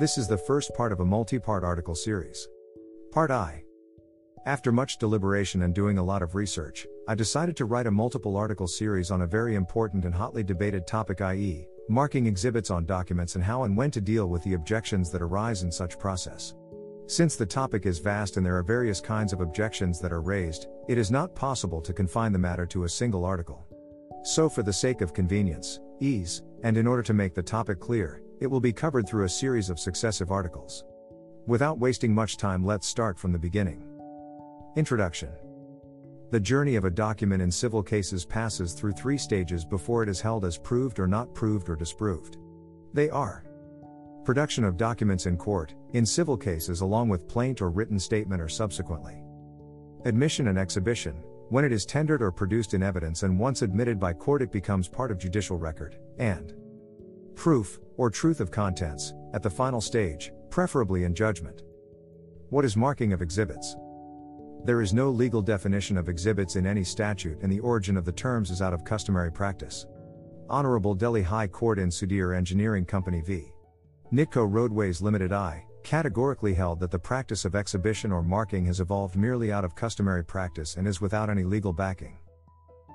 This is the first part of a multi-part article series. Part I. After much deliberation and doing a lot of research, I decided to write a multiple article series on a very important and hotly debated topic, i.e., marking exhibits on documents and how and when to deal with the objections that arise in such process. Since the topic is vast and there are various kinds of objections that are raised, it is not possible to confine the matter to a single article. So for the sake of convenience, ease, and in order to make the topic clear, it will be covered through a series of successive articles. Without wasting much time, let's start from the beginning. Introduction. The journey of a document in civil cases passes through three stages before it is held as proved or not proved or disproved. They are: production of documents in court, in civil cases along with plaint or written statement or subsequently; admission and exhibition, when it is tendered or produced in evidence and once admitted by court it becomes part of judicial record; and proof, or truth of contents, at the final stage, preferably in judgment. What is marking of exhibits? There is no legal definition of exhibits in any statute, and the origin of the terms is out of customary practice. Honorable Delhi High Court in Sudhir Engineering Company v. Nitco Roadways Limited I, categorically held that the practice of exhibition or marking has evolved merely out of customary practice and is without any legal backing.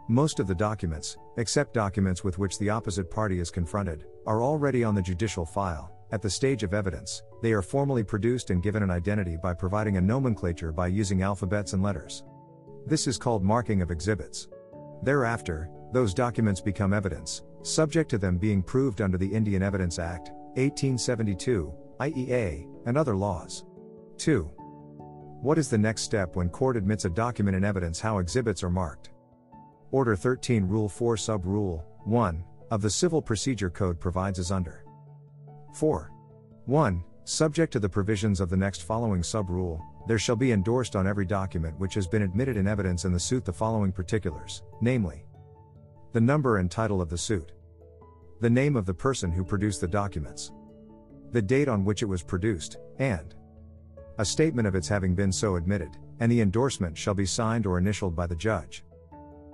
Most of the documents, except documents with which the opposite party is confronted, are already on the judicial file. At the stage of evidence, they are formally produced and given an identity by providing a nomenclature by using alphabets and letters. This is called marking of exhibits. Thereafter, those documents become evidence, subject to them being proved under the Indian Evidence Act, 1872, IEA, and other laws. 2. What is the next step when court admits a document in evidence? How exhibits are marked? Order 13 Rule 4 Sub Rule 1 of the Civil Procedure Code provides as under: 4. 1. Subject to the provisions of the next following sub-rule, there shall be endorsed on every document which has been admitted in evidence in the suit the following particulars, namely: the number and title of the suit, the name of the person who produced the documents, the date on which it was produced, and a statement of its having been so admitted, and the endorsement shall be signed or initialed by the judge.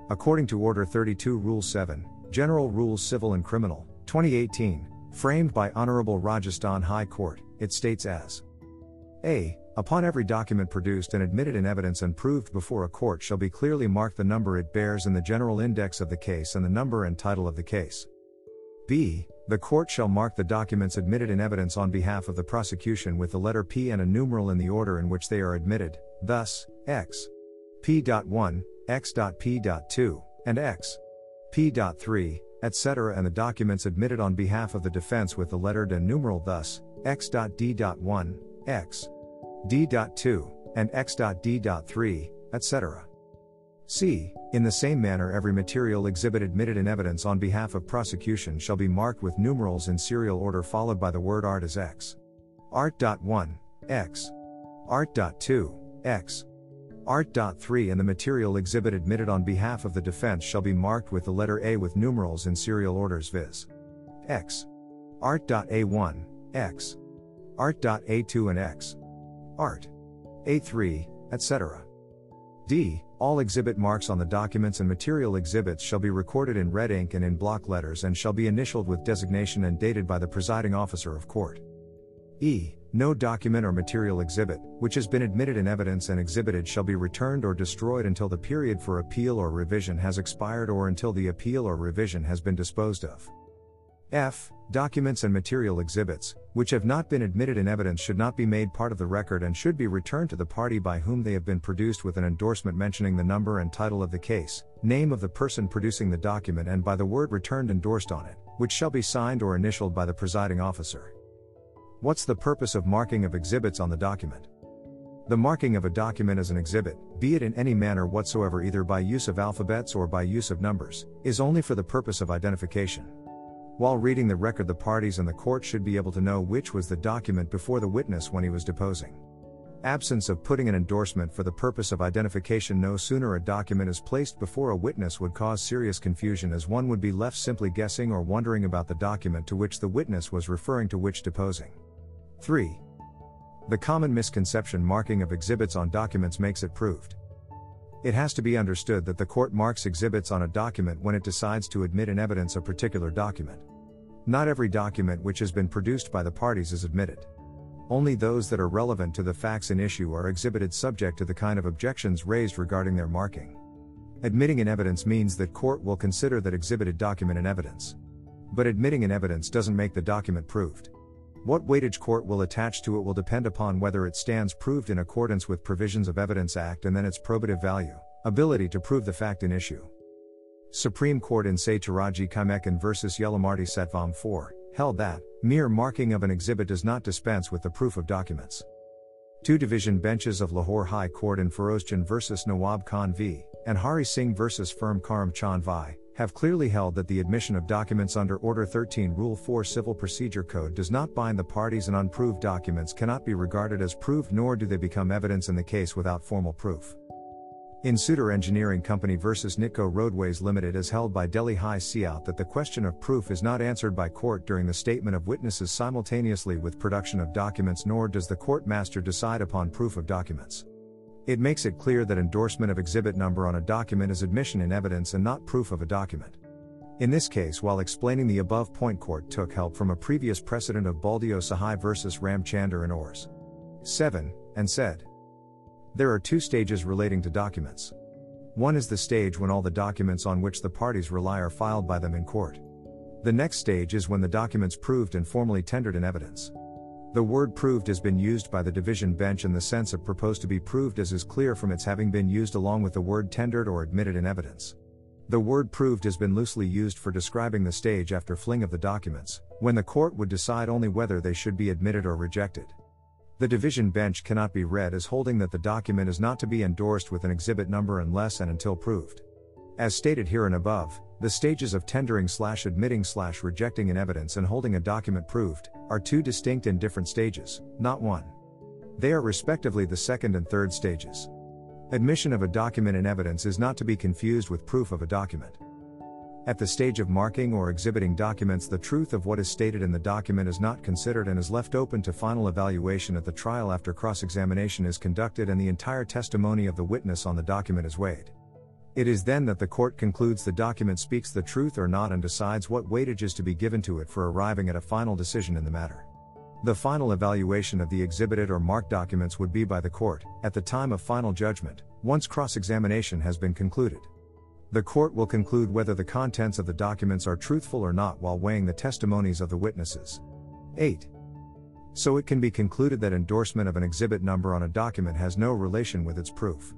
According to Order 32 Rule 7, General Rules Civil and Criminal, 2018, framed by Honorable Rajasthan High Court, it states as: a. Upon every document produced and admitted in evidence and proved before a court shall be clearly marked the number it bears in the general index of the case and the number and title of the case. b. The court shall mark the documents admitted in evidence on behalf of the prosecution with the letter P and a numeral in the order in which they are admitted, thus, X. P.1, X.P.2, and X. P.3, etc., and the documents admitted on behalf of the defense with the letter and numeral, thus, X.D.1, X.D.2, and X.D.3, etc. c. In the same manner every material exhibit admitted in evidence on behalf of prosecution shall be marked with numerals in serial order followed by the word art as X. Art.1, X. Art.2, X. Art.3, and the material exhibit admitted on behalf of the defense shall be marked with the letter A with numerals in serial orders, viz. X. Art.A1, X. Art.A2, and X. Art. A3, etc. d. All exhibit marks on the documents and material exhibits shall be recorded in red ink and in block letters and shall be initialed with designation and dated by the presiding officer of court. e. No document or material exhibit, which has been admitted in evidence and exhibited, shall be returned or destroyed until the period for appeal or revision has expired or until the appeal or revision has been disposed of. f. Documents and material exhibits, which have not been admitted in evidence, should not be made part of the record and should be returned to the party by whom they have been produced with an endorsement mentioning the number and title of the case, name of the person producing the document, and by the word returned endorsed on it, which shall be signed or initialed by the presiding officer. What's the purpose of marking of exhibits on the document? The marking of a document as an exhibit, be it in any manner whatsoever, either by use of alphabets or by use of numbers, is only for the purpose of identification. While reading the record, the parties and the court should be able to know which was the document before the witness when he was deposing. Absence of putting an endorsement for the purpose of identification: no sooner a document is placed before a witness would cause serious confusion, as one would be left simply guessing or wondering about the document to which the witness was referring to which deposing. 3. The common misconception: marking of exhibits on documents makes it proved. It has to be understood that the court marks exhibits on a document when it decides to admit in evidence a particular document. Not every document which has been produced by the parties is admitted. only those that are relevant to the facts in issue are exhibited subject to the kind of objections raised regarding their marking. Admitting an evidence means that court will consider that exhibited document an evidence. But admitting an evidence doesn't make the document proved. What weightage court will attach to it will depend upon whether it stands proved in accordance with provisions of Evidence Act and then its probative value, ability to prove the fact in issue. Supreme Court in Say Taraji Kaimekin v. Yelamarti Setvam 4 held that mere marking of an exhibit does not dispense with the proof of documents. Two division benches of Lahore High Court in Feroz Khan v. Nawab Khan v. and Hari Singh v. Firm Karam Chand v. have clearly held that the admission of documents under Order 13 Rule 4 Civil Procedure Code does not bind the parties, and unproved documents cannot be regarded as proved, nor do they become evidence in the case without formal proof. In Sudhir Engineering Company v. Nitco Roadways Limited, as held by Delhi High Court, that the question of proof is not answered by court during the statement of witnesses simultaneously with production of documents, nor does the court master decide upon proof of documents. It makes it clear that endorsement of exhibit number on a document is admission in evidence and not proof of a document. In this case, while explaining the above point, court took help from a previous precedent of Baldio Sahai versus Ram Chander and others. 7, and said, there are two stages relating to documents. One is the stage when all the documents on which the parties rely are filed by them in court. The next stage is when the documents proved and formally tendered in evidence. The word proved has been used by the division bench in the sense of proposed to be proved, as is clear from its having been used along with the word tendered or admitted in evidence. The word proved has been loosely used for describing the stage after fling of the documents, when the court would decide only whether they should be admitted or rejected. The division bench cannot be read as holding that the document is not to be endorsed with an exhibit number unless and until proved. As stated here and above, the stages of tendering/admitting/rejecting in evidence and holding a document proved are two distinct and different stages, not one. They are respectively the second and third stages. Admission of a document in evidence is not to be confused with proof of a document. At the stage of marking or exhibiting documents, the truth of what is stated in the document is not considered and is left open to final evaluation at the trial after cross-examination is conducted and the entire testimony of the witness on the document is weighed. It is then that the court concludes the document speaks the truth or not and decides what weightage is to be given to it for arriving at a final decision in the matter. The final evaluation of the exhibited or marked documents would be by the court, at the time of final judgment, once cross-examination has been concluded. The court will conclude whether the contents of the documents are truthful or not while weighing the testimonies of the witnesses. 8. So it can be concluded that endorsement of an exhibit number on a document has no relation with its proof.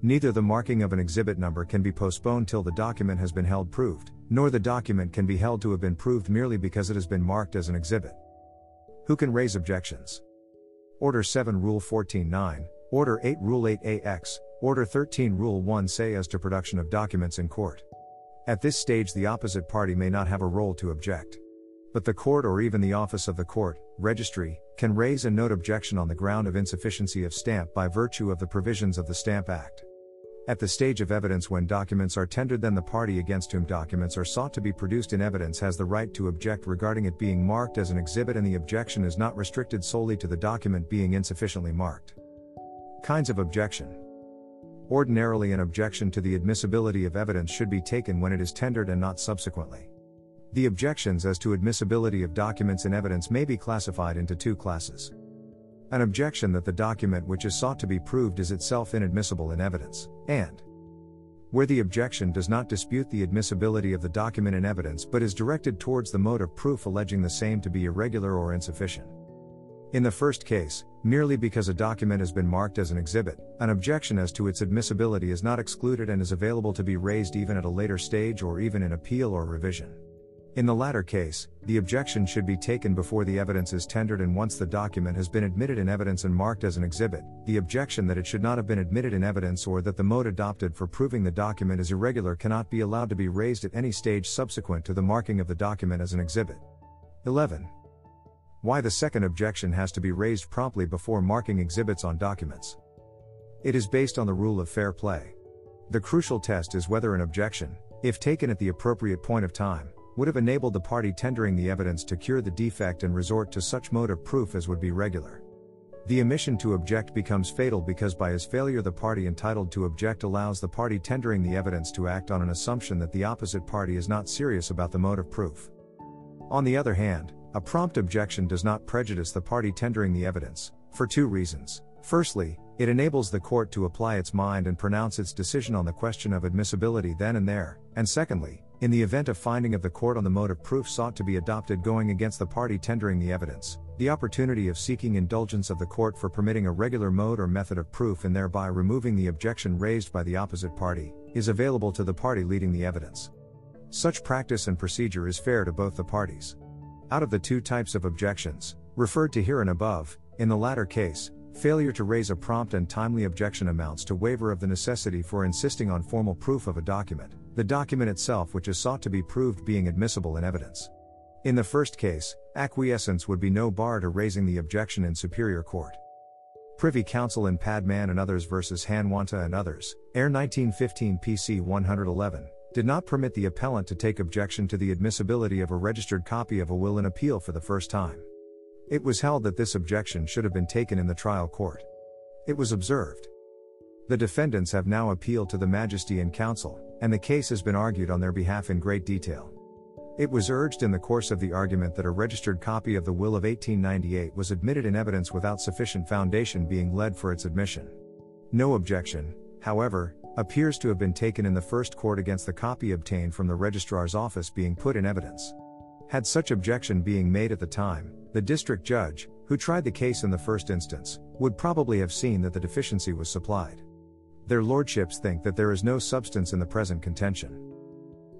Neither the marking of an exhibit number can be postponed till the document has been held proved, nor the document can be held to have been proved merely because it has been marked as an exhibit. Who can raise objections? Order 7 Rule 14(9), Order 8 Rule 8(a)(x), Order 13 Rule 1 say as to production of documents in court. At this stage the opposite party may not have a role to object. But the court or even the office of the court, registry, can raise and note objection on the ground of insufficiency of stamp by virtue of the provisions of the Stamp Act. At the stage of evidence when documents are tendered, then the party against whom documents are sought to be produced in evidence has the right to object regarding it being marked as an exhibit, and the objection is not restricted solely to the document being insufficiently marked. Kinds of objection. Ordinarily, an objection to the admissibility of evidence should be taken when it is tendered and not subsequently. The objections as to admissibility of documents in evidence may be classified into two classes. An objection that the document which is sought to be proved is itself inadmissible in evidence, and where the objection does not dispute the admissibility of the document in evidence but is directed towards the mode of proof alleging the same to be irregular or insufficient. In the first case, merely because a document has been marked as an exhibit, an objection as to its admissibility is not excluded and is available to be raised even at a later stage or even in appeal or revision. In the latter case, the objection should be taken before the evidence is tendered, and once the document has been admitted in evidence and marked as an exhibit, the objection that it should not have been admitted in evidence or that the mode adopted for proving the document is irregular cannot be allowed to be raised at any stage subsequent to the marking of the document as an exhibit. 11. Why the second objection has to be raised promptly before marking exhibits on documents. It is based on the rule of fair play. The crucial test is whether an objection, if taken at the appropriate point of time, would have enabled the party tendering the evidence to cure the defect and resort to such mode of proof as would be regular. The omission to object becomes fatal because by his failure the party entitled to object allows the party tendering the evidence to act on an assumption that the opposite party is not serious about the mode of proof. On the other hand, a prompt objection does not prejudice the party tendering the evidence, for two reasons. Firstly, it enables the court to apply its mind and pronounce its decision on the question of admissibility then and there, and secondly, in the event of finding of the court on the mode of proof sought to be adopted going against the party tendering the evidence, the opportunity of seeking indulgence of the court for permitting a regular mode or method of proof and thereby removing the objection raised by the opposite party, is available to the party leading the evidence. Such practice and procedure is fair to both the parties. Out of the two types of objections, referred to here and above, in the latter case, failure to raise a prompt and timely objection amounts to waiver of the necessity for insisting on formal proof of a document, the document itself which is sought to be proved being admissible in evidence. In the first case, acquiescence would be no bar to raising the objection in superior court. Privy Council in Padman and others versus Hanwanta and others, Air 1915 PC 111, did not permit the appellant to take objection to the admissibility of a registered copy of a will in appeal for the first time. It was held that this objection should have been taken in the trial court. It was observed. The defendants have now appealed to the Majesty in Council, and the case has been argued on their behalf in great detail. It was urged in the course of the argument that a registered copy of the will of 1898 was admitted in evidence without sufficient foundation being led for its admission. No objection, however, appears to have been taken in the first court against the copy obtained from the registrar's office being put in evidence. Had such objection being made at the time, the district judge, who tried the case in the first instance, would probably have seen that the deficiency was supplied. Their lordships think that there is no substance in the present contention.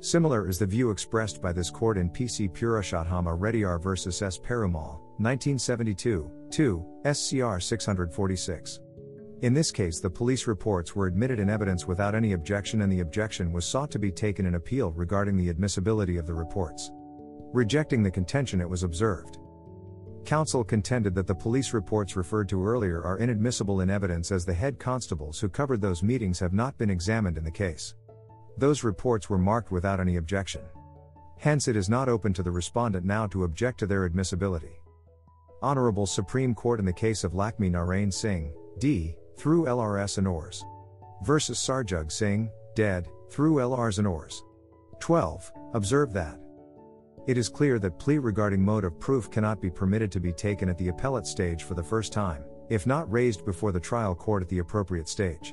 Similar is the view expressed by this court in P. C. Purushothama Rediar versus S. Perumal, 1972, 2, SCR 646. In this case, the police reports were admitted in evidence without any objection, and the objection was sought to be taken in appeal regarding the admissibility of the reports. Rejecting the contention, it was observed. Counsel contended that the police reports referred to earlier are inadmissible in evidence, as the head constables who covered those meetings have not been examined in the case. Those reports were marked without any objection. Hence, it is not open to the respondent now to object to their admissibility. Honorable Supreme Court in the case of Lakmi Narain Singh, D. through LRS and Ors. Versus Sarjug Singh, Dead, through LRS and Ors. 12. Observe that it is clear that plea regarding mode of proof cannot be permitted to be taken at the appellate stage for the first time, if not raised before the trial court at the appropriate stage.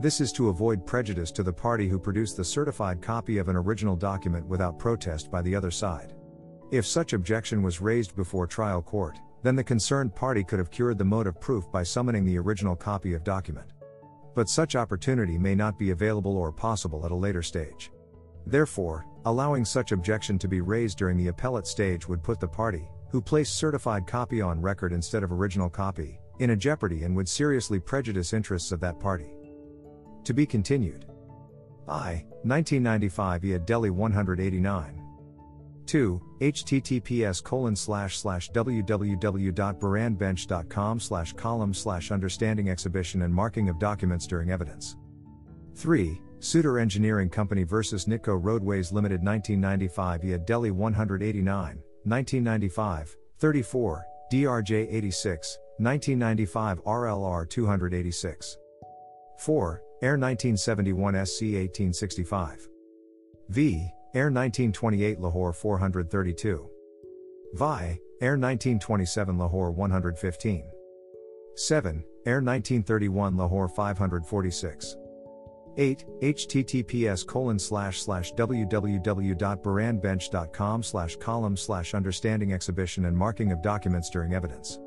This is to avoid prejudice to the party who produced the certified copy of an original document without protest by the other side. If such objection was raised before trial court, then the concerned party could have cured the mode of proof by summoning the original copy of document. But such opportunity may not be available or possible at a later stage. Therefore, allowing such objection to be raised during the appellate stage would put the party, who placed certified copy on record instead of original copy, in a jeopardy and would seriously prejudice interests of that party. To be continued. I. 1995 via Delhi 189. 2. https://www.barandbench.com/column/understanding exhibition and marking of documents during evidence. 3. Sudhir Engineering Company v. Nitco Roadways Limited 1995 via Delhi 189, 1995, 34, DRJ 86, 1995 RLR 286. 4. Air 1971 SC 1865. V. Air 1928 Lahore 432. Vi. Air 1927 Lahore 115. 7. Air 1931 Lahore 546. 8. https://www.barandbench.com/column/understanding exhibition and marking of documents during evidence.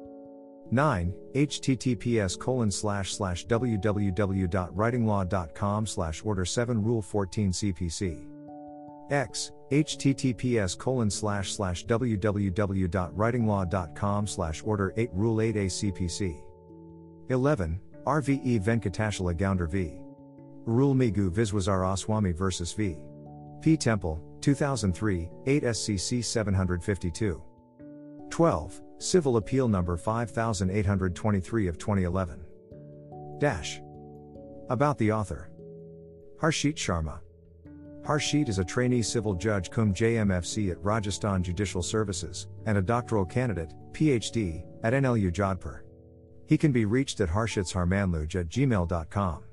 9. https://www.writinglaw.com/order 7 rule 14 CPC. X. https://www.writinglaw.com/order 8 rule 8 ACPC. 11. RVE Venkatashala Gounder V. Rul Migu Viswazar Aswami vs. V. P. Temple, 2003, 8 SCC 752. 12. Civil Appeal No. 5823 of 2011. Dash. About the author. Harshit Sharma. Harshit is a trainee civil judge cum JMFC at Rajasthan Judicial Services, and a doctoral candidate, PhD, at NLU Jodhpur. He can be reached at harshitsharmanluj@gmail.com.